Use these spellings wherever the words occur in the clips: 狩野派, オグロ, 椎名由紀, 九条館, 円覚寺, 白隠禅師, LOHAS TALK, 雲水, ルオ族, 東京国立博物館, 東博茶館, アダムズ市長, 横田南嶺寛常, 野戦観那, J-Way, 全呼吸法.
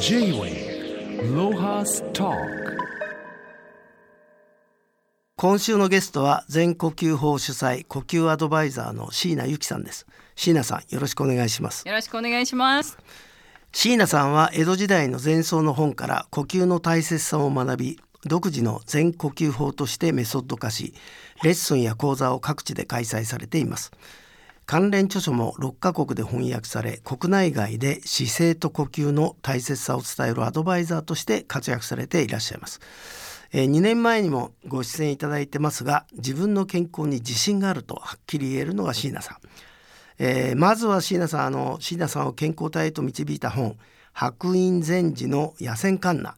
J-Way LOHAS TALK。 今週のゲストは全呼吸法主催呼吸アドバイザーの椎名由紀さんです。椎名さん、よろしくお願いします。よろしくお願いします。椎名さんは江戸時代の禅僧の本から呼吸の大切さを学び、独自の全呼吸法としてメソッド化し、レッスンや講座を各地で開催されています。関連著書も6カ国で翻訳され、国内外で姿勢と呼吸の大切さを伝えるアドバイザーとして活躍されていらっしゃいます。2年前にもご出演いただいてますが、自分の健康に自信があるとはっきり言えるのが椎名さん。まずは椎名さん、椎名さんを健康体へと導いた本、白隠禅師の野戦観那、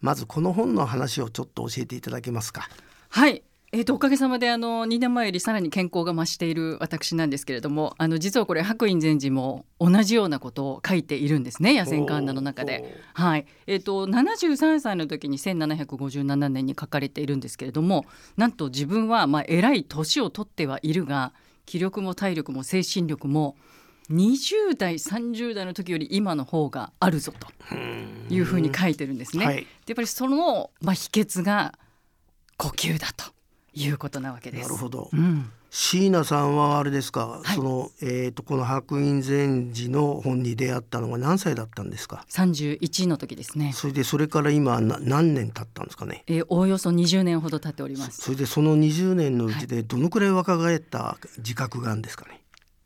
まずこの本の話をちょっと教えていただけますか。はい、おかげさまで2年前よりさらに健康が増している私なんですけれども、実はこれ白隠禅師も同じようなことを書いているんですね、野戦観那の中で。はい、73歳の時に1757年に書かれているんですけれども、なんと自分は偉い年を取ってはいるが、気力も体力も精神力も20代30代の時より今の方があるぞというふうに書いてるんですね。はい、でやっぱりその、秘訣が呼吸だということなわけです。なるほど。椎名さんはあれですか、はい、この白隠禅師の本に出会ったのが何歳だったんですか。31の時ですね。それから今何年経ったんですかね。おおよそ20年ほど経っております。それでその20年のうちでどのくらい若返った自覚があるんですかね。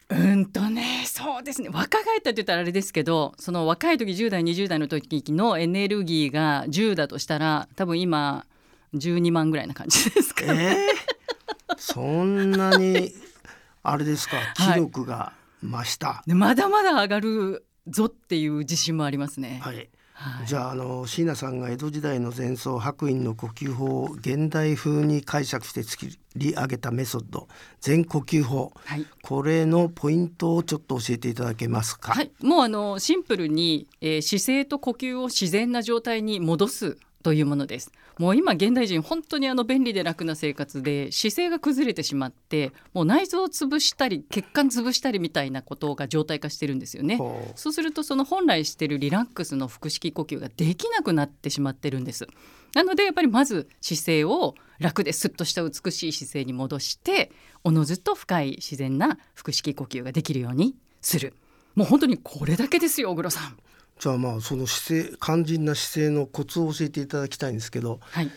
はい、そうですね、若返ったって言ったらあれですけど、その若い時10代20代の時のエネルギーが10だとしたら、多分今12万ぐらいな感じですかね。そんなにあれですか、気力が増した。はい、でまだまだ上がるぞっていう自信もありますね。はいはい、じゃあ椎名さんが江戸時代の禅僧白隠の呼吸法を現代風に解釈して作り上げたメソッド、全呼吸法、はい、これのポイントをちょっと教えていただけますか。はい、もうシンプルに、姿勢と呼吸を自然な状態に戻すというものです。もう今現代人本当に便利で楽な生活で、姿勢が崩れてしまって、もう内臓を潰したり血管潰したりみたいなことが常態化してるんですよね。そうするとその本来してるリラックスの腹式呼吸ができなくなってしまってるんです。なのでやっぱりまず姿勢を楽でスッとした美しい姿勢に戻して、おのずと深い自然な腹式呼吸ができるようにする。もう本当にこれだけですよ、小黒さん。じゃあその姿勢、肝心な姿勢のコツを教えていただきたいんですけど、はい、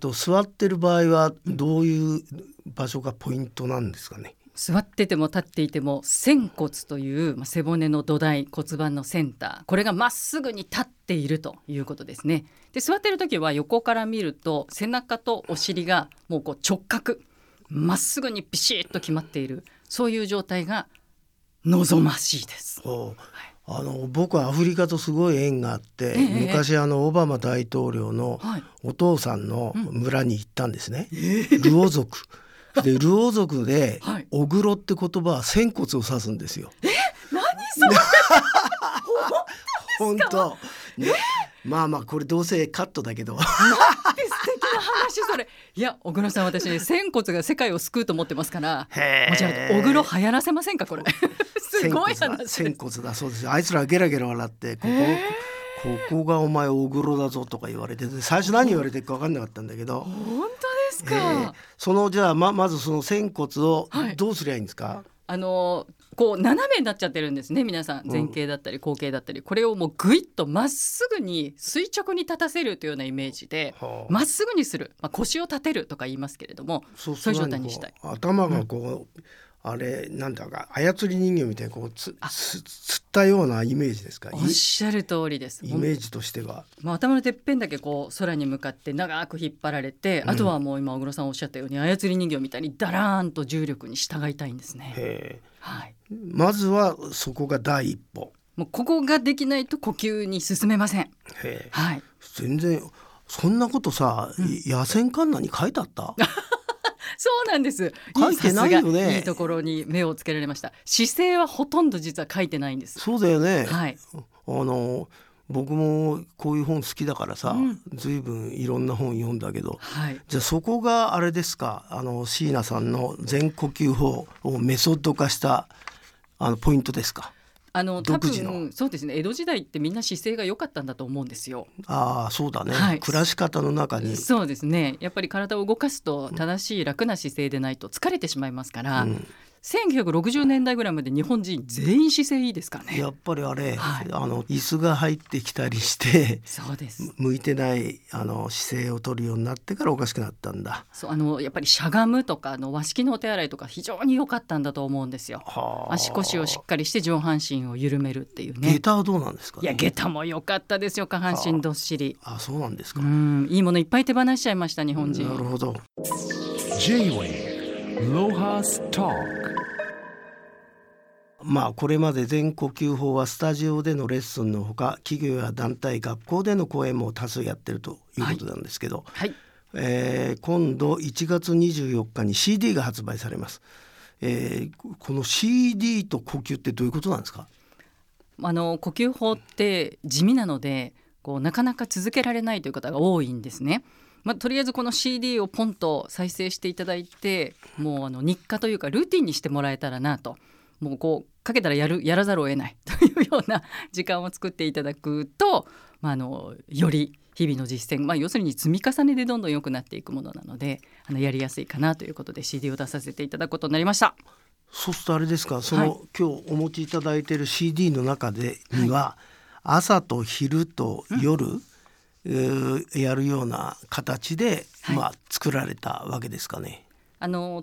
座ってる場合はどういう場所がポイントなんですかね。座ってても立っていても、仙骨という、背骨の土台、骨盤のセンター、これがまっすぐに立っているということですね。で座ってる時は横から見ると、背中とお尻がもうこう直角、まっすぐにピシッと決まっている、そういう状態が望ましいです。はい、僕はアフリカとすごい縁があって、昔オバマ大統領のお父さんの村に行ったんですね。ルオ族で、ルオ族でオグロって言葉は仙骨を指すんですよ。何それ本当ですか。これどうせカットだけど話それ。いや小黒さん、私仙骨が世界を救うと思ってますから、小黒流行らせませんかこれすごい話。仙骨だそうです。あいつらゲラゲラ笑って、ここがお前小黒だぞとか言われて、最初何言われてるか分かんなかったんだけど。本当ですか。じゃあまずその仙骨をどうすりゃいいんですか。はい、こう斜めになっちゃってるんですね、皆さん。前傾だったり後傾だったり、これをもうぐいっとまっすぐに垂直に立たせるというようなイメージで、まっすぐにする、腰を立てるとか言いますけれども、そういう状態にしたい。頭がこう、あれなんだか操り人形みたいにこうつったようなイメージですか。おっしゃる通りです。イメージとしては、頭のてっぺんだけこう空に向かって長く引っ張られて、あとはもう今小黒さんおっしゃったように操り人形みたいにダラーンと重力に従いたいんですね。はい、まずはそこが第一歩。もうここができないと呼吸に進めません。はい、全然そんなことさ、野戦観那に書いてあったそうなんです。書いてないよね。いいところに目をつけられました。姿勢はほとんど実は書いてないんです。そうだよね。はい、僕もこういう本好きだからさ、随分いろんな本読んだけど、じゃあそこがあれですか、椎名さんの全呼吸法をメソッド化したポイントですか。多分そうですね、江戸時代ってみんな姿勢が良かったんだと思うんですよ。ああそうだね、はい、暮らし方の中にそうですね、やっぱり体を動かすと正しい楽な姿勢でないと疲れてしまいますから、うん、1960年代ぐらいまで日本人全員姿勢いいですからね。やっぱりあれ、はい、椅子が入ってきたりしてそうです向いてない姿勢を取るようになってからおかしくなったんだ。そうやっぱりしゃがむとか和式のお手洗いとか非常に良かったんだと思うんですよ。足腰をしっかりして上半身を緩めるっていうね。下駄はどうなんですかね。いや下駄も良かったですよ、下半身どっしり。ああそうなんですか。うんいいものいっぱい手放しちゃいました日本人。なるほど。 J-Way LOHAS TALK。 これまで全呼吸法はスタジオでのレッスンのほか企業や団体学校での講演も多数やってるということなんですけど、はい今度1月24日に CD が発売されます、この CD と呼吸ってどういうことなんですか。呼吸法って地味なのでなかなか続けられないという方が多いんですね。とりあえずこの CD をポンと再生していただいてもう日課というかルーティンにしてもらえたらなと。もうかけたらやらざるを得ないというような時間を作っていただくと、より日々の実践、要するに積み重ねでどんどん良くなっていくものなのでやりやすいかなということで CD を出させていただくことになりました。そうするとあれですか、はい、今日お持ちいただいている CD の中でには、はい、朝と昼と夜、うんやるような形で、はい作られたわけですかね。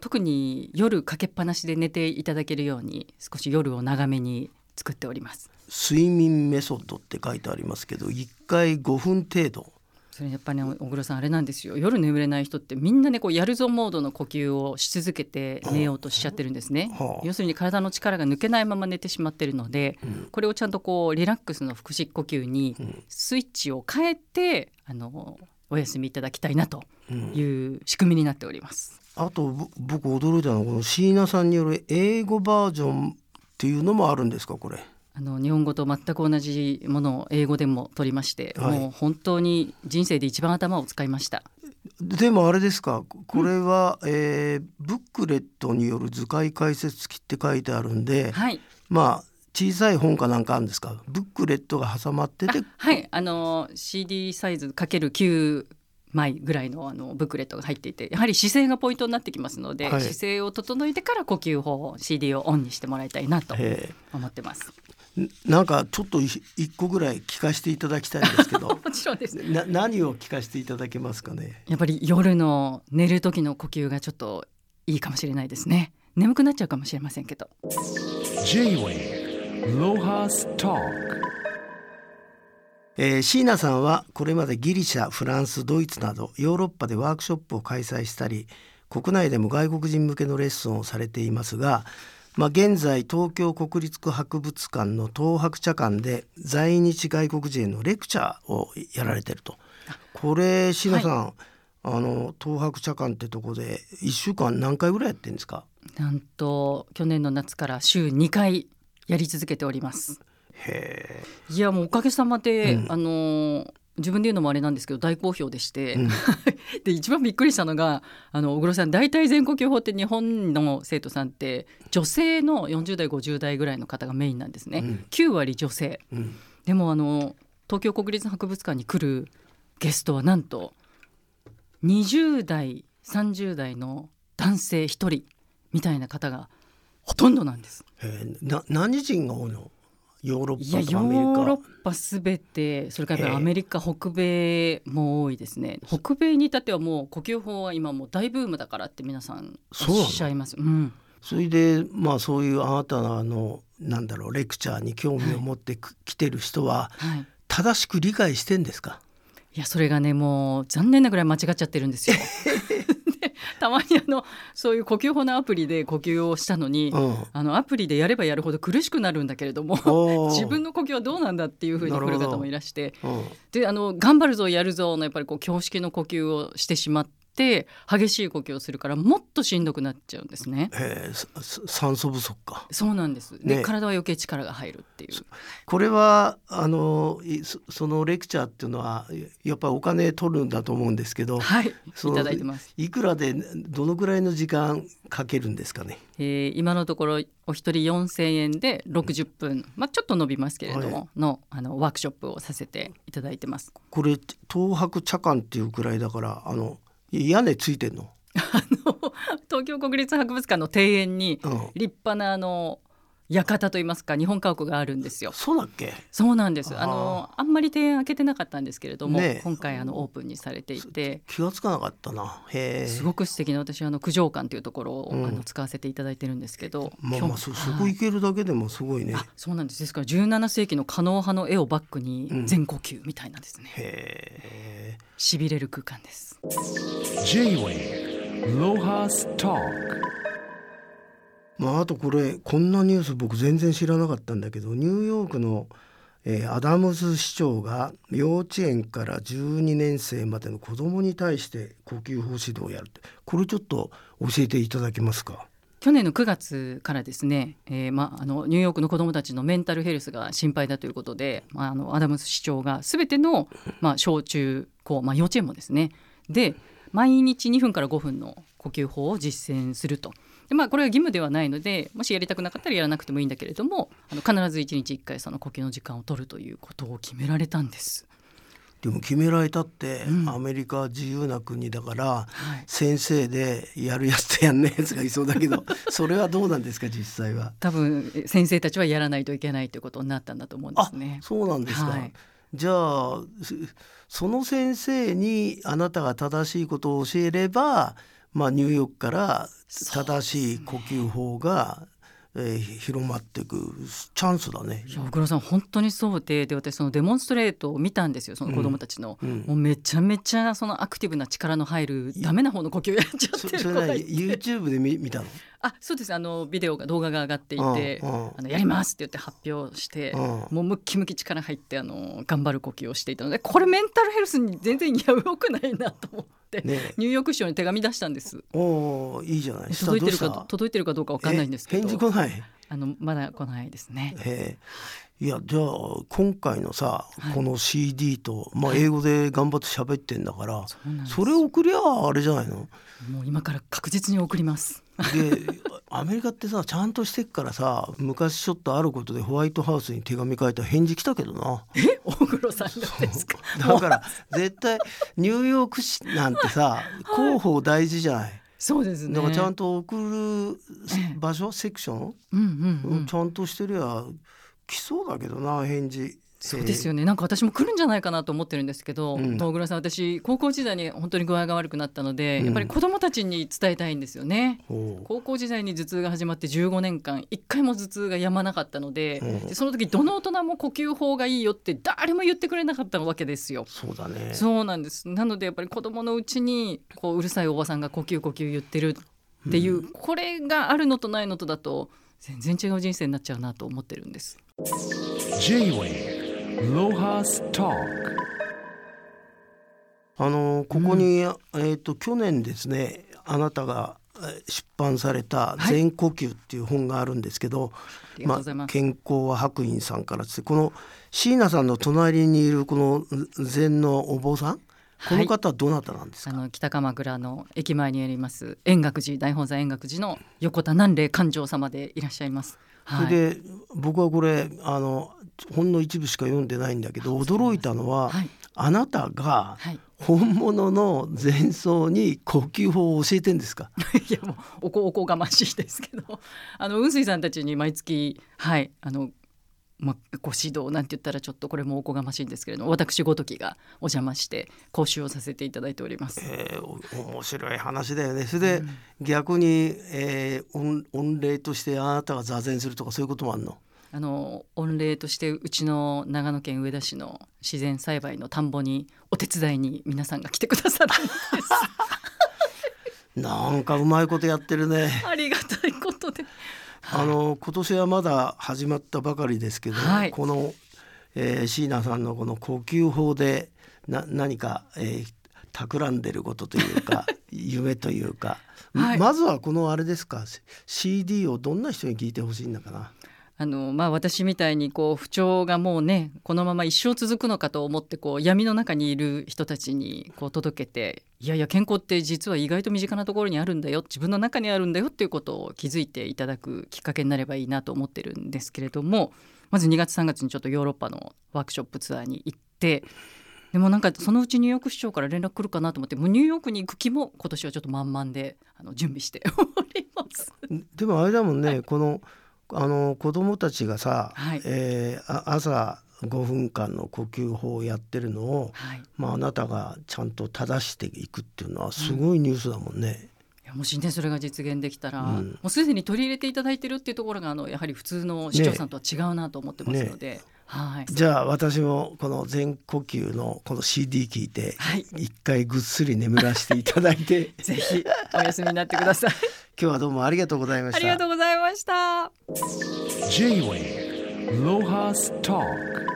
特に夜かけっぱなしで寝ていただけるように少し夜を長めに作っております。睡眠メソッドって書いてありますけど1回5分程度。それやっぱり、ね、小倉さんあれなんですよ、夜眠れない人ってみんなねやるぞモードの呼吸をし続けて寝ようとしちゃってるんですね、はあ、要するに体の力が抜けないまま寝てしまってるので、うん、これをちゃんとリラックスの腹式呼吸にスイッチを変えて、お休みいただきたいなという仕組みになっております、うん、あと僕驚いたのはこの椎名さんによる英語バージョンっていうのもあるんですか。これ日本語と全く同じものを英語でも取りまして、はい、もう本当に人生で一番頭を使いました。でもあれですか、これは、ブックレットによる図解解説付きって書いてあるんで、はい、小さい本かなんかあるんですか。ブックレットが挟まってて、はい、CD サイズ ×9 枚ぐらいのブックレットが入っていて、やはり姿勢がポイントになってきますので、はい、姿勢を整えてから呼吸法 CD をオンにしてもらいたいなと思ってます。なんかちょっと一個ぐらい聞かせていただきたいんですけどもちろんです、ね、何を聞かせていただけますかね。やっぱり夜の寝る時の呼吸がちょっといいかもしれないですね。眠くなっちゃうかもしれませんけど。 J-Way LOHAS TALK。椎名さんはこれまでギリシャ、フランス、ドイツなどヨーロッパでワークショップを開催したり国内でも外国人向けのレッスンをされていますが、現在東京国立博物館の東博茶館で在日外国人へのレクチャーをやられてると。これ椎名さん、はい、東博茶館ってとこで1週間何回ぐらいやってるんですか。なんと去年の夏から週2回やり続けております。へえ。いやもうおかげさまで、うん、自分で言うのもあれなんですけど大好評でして、うん、で一番びっくりしたのが小黒さん、大体全呼吸法って日本の生徒さんって女性の40代50代ぐらいの方がメインなんですね、うん、9割女性、うん、でも東京国立博物館に来るゲストはなんと20代30代の男性1人みたいな方がほとんどなんです。何人が多いの。ヨーロッパとアメリカ。ヨーロッパすべて、それからアメリカ、北米も多いですね。北米に至ってはもう呼吸法は今もう大ブームだからって皆さんおっしゃいます。うん、それでそういうあなたのレクチャーに興味を持ってきてる人は、はい、正しく理解してんですか。いやそれがねもう残念なぐらい間違っちゃってるんですよ。たまにそういう呼吸法のアプリで呼吸をしたのに、うん、アプリでやればやるほど苦しくなるんだけれども自分の呼吸はどうなんだっていうふうに来る方もいらして、うん、で頑張るぞやるぞのやっぱり恐縮の呼吸をしてしまっって激しい呼吸をするからもっとしんどくなっちゃうんですね。酸素不足か。そうなんです、ね、で体は余計力が入るっていう。これはそのレクチャーっていうのはやっぱりお金取るんだと思うんですけど、はい、いただいてます。いくらでどのぐらいの時間かけるんですかね。今のところお一人4000円で60分、うんちょっと伸びますけれども、はい、あのワークショップをさせていただいてます。これ東博茶館っていうくらいだから屋根ついてんの？東京国立博物館の庭園に立派な館といいますか日本家屋があるんですよ。そうだっけ？そうなんです。あんまり庭園開けてなかったんですけれども、ね、今回オープンにされていて気がつかなかったな。へえ。すごく素敵な。私九条館というところを、使わせていただいてるんですけど、そこ行けるだけでもすごいね。あ、そうなんです。ですから17世紀の狩野派の絵をバックに全呼吸みたいなんですね、へえ。痺れる空間です。 J-Way LOHAS TALK。あとこんなニュース僕全然知らなかったんだけど、ニューヨークの、アダムズ市長が幼稚園から12年生までの子どもに対して呼吸法指導をやるって、これちょっと教えていただけますか。去年の9月からですね、ニューヨークの子どもたちのメンタルヘルスが心配だということで、アダムズ市長がすべての、小中高、幼稚園もですねで毎日2分から5分の呼吸法を実践すると。でこれは義務ではないので、もしやりたくなかったらやらなくてもいいんだけれども、必ず1日1回その呼吸の時間を取るということを決められたんです。でも決められたって、アメリカは自由な国だから、先生でやるやつとやんないやつがいそうだけどそれはどうなんですか実際は。多分先生たちはやらないといけないということになったんだと思うんですね。あ、そうなんですか、じゃあその先生にあなたが正しいことを教えれば、ニューヨークから正しい呼吸法が、広まっていくチャンスだね。いや、小倉さん本当にそうで、私そのデモンストレートを見たんですよ。その子どもたちの、もうめちゃめちゃそのアクティブな力の入るダメな方の呼吸やっちゃってる子がいて。YouTube で見たの？あ、そうです。動画が上がっていて、やりますって言って発表して、もうムッキムキ力入って頑張る呼吸をしていたので、これメンタルヘルスに全然やよくないなと思って、ニューヨーク市長に手紙出したんです。お、いいじゃない。届いてるかどうか分かんないんですけど、返事来ない。まだ来ないですね。いや、じゃあ今回のさ、この CD と、英語で頑張って喋ってんだから、それ送りゃあれじゃないの。もう今から確実に送りますでアメリカってさちゃんとしてっからさ、昔ちょっとあることでホワイトハウスに手紙書いたら返事来たけどな。大黒さんですか？だから絶対ニューヨーク市なんてさ広報大事じゃない。そうですね。だからちゃんと送る場所、セクション、ちゃんとしてりゃ来そうだけどな返事。そうですよね。私も来るんじゃないかなと思ってるんですけど、大黒さん、私高校時代に本当に具合が悪くなったので、やっぱり子どもたちに伝えたいんですよね。高校時代に頭痛が始まって15年間一回も頭痛が止まなかったので、その時どの大人も呼吸法がいいよって誰も言ってくれなかったわけですよ。そうだね。そうなんです。なのでやっぱり子どものうちにうるさいおばさんが呼吸呼吸言ってるっていう、これがあるのとないのとだと全然違う人生になっちゃうなと思ってるんです。 J-Way LOHAS TALK。 ここに、去年ですね、あなたが出版された全呼吸っていう本があるんですけど、健康は白隠さんからこの椎名さんの隣にいるこの禅のお坊さん、この方はどなたなんですか？北鎌倉の駅前にあります円覚寺、大本山円覚寺の横田南嶺寛常様でいらっしゃいます。で僕はほんの一部しか読んでないんだけど、驚いたのは、あなたが本物の禅僧に呼吸法を教えてんですか？いや、もうおこがましいですけど、雲水さんたちに毎月、ご指導なんて言ったらちょっとこれもおこがましいんですけれども、私ごときがお邪魔して講習をさせていただいております。面白い話だよね。それで、逆に、御礼としてあなたが座禅するとかそういうこともあるの？御礼としてうちの長野県上田市の自然栽培の田んぼにお手伝いに皆さんが来てくださるんですなんかうまいことやってるね。ありがたいことで、今年はまだ始まったばかりですけど、この、椎名さんのこの呼吸法で何か、企んでることというか夢というか、はい、まずはこのあれですか CD をどんな人に聴いてほしいんだかな。私みたいにこう不調がもうねこのまま一生続くのかと思ってこう闇の中にいる人たちにこう届けて、いやいや健康って実は意外と身近なところにあるんだよ、自分の中にあるんだよっていうことを気づいていただくきっかけになればいいなと思ってるんですけれども、まず2月3月にちょっとヨーロッパのワークショップツアーに行って、でもなんかそのうちニューヨーク市長から連絡来るかなと思って、もうニューヨークに行く気も今年はちょっと満々で準備しております。でもあれだもんね、はい、この子どもたちがさ、はい朝5分間の呼吸法をやってるのを、はいあなたがちゃんと正していくっていうのはすごいニュースだもんね、いやもしねそれが実現できたら、もうすでに取り入れていただいてるっていうところがやはり普通の市長さんとは違うなと思ってますので、ねはい、じゃあ私もこの全呼吸のこの CD 聞いて一回ぐっすり眠らせていただいて、はい、ぜひお休みになってください。今日はどうもありがとうございました。ありがとうございました。J-Way LOHAS TALK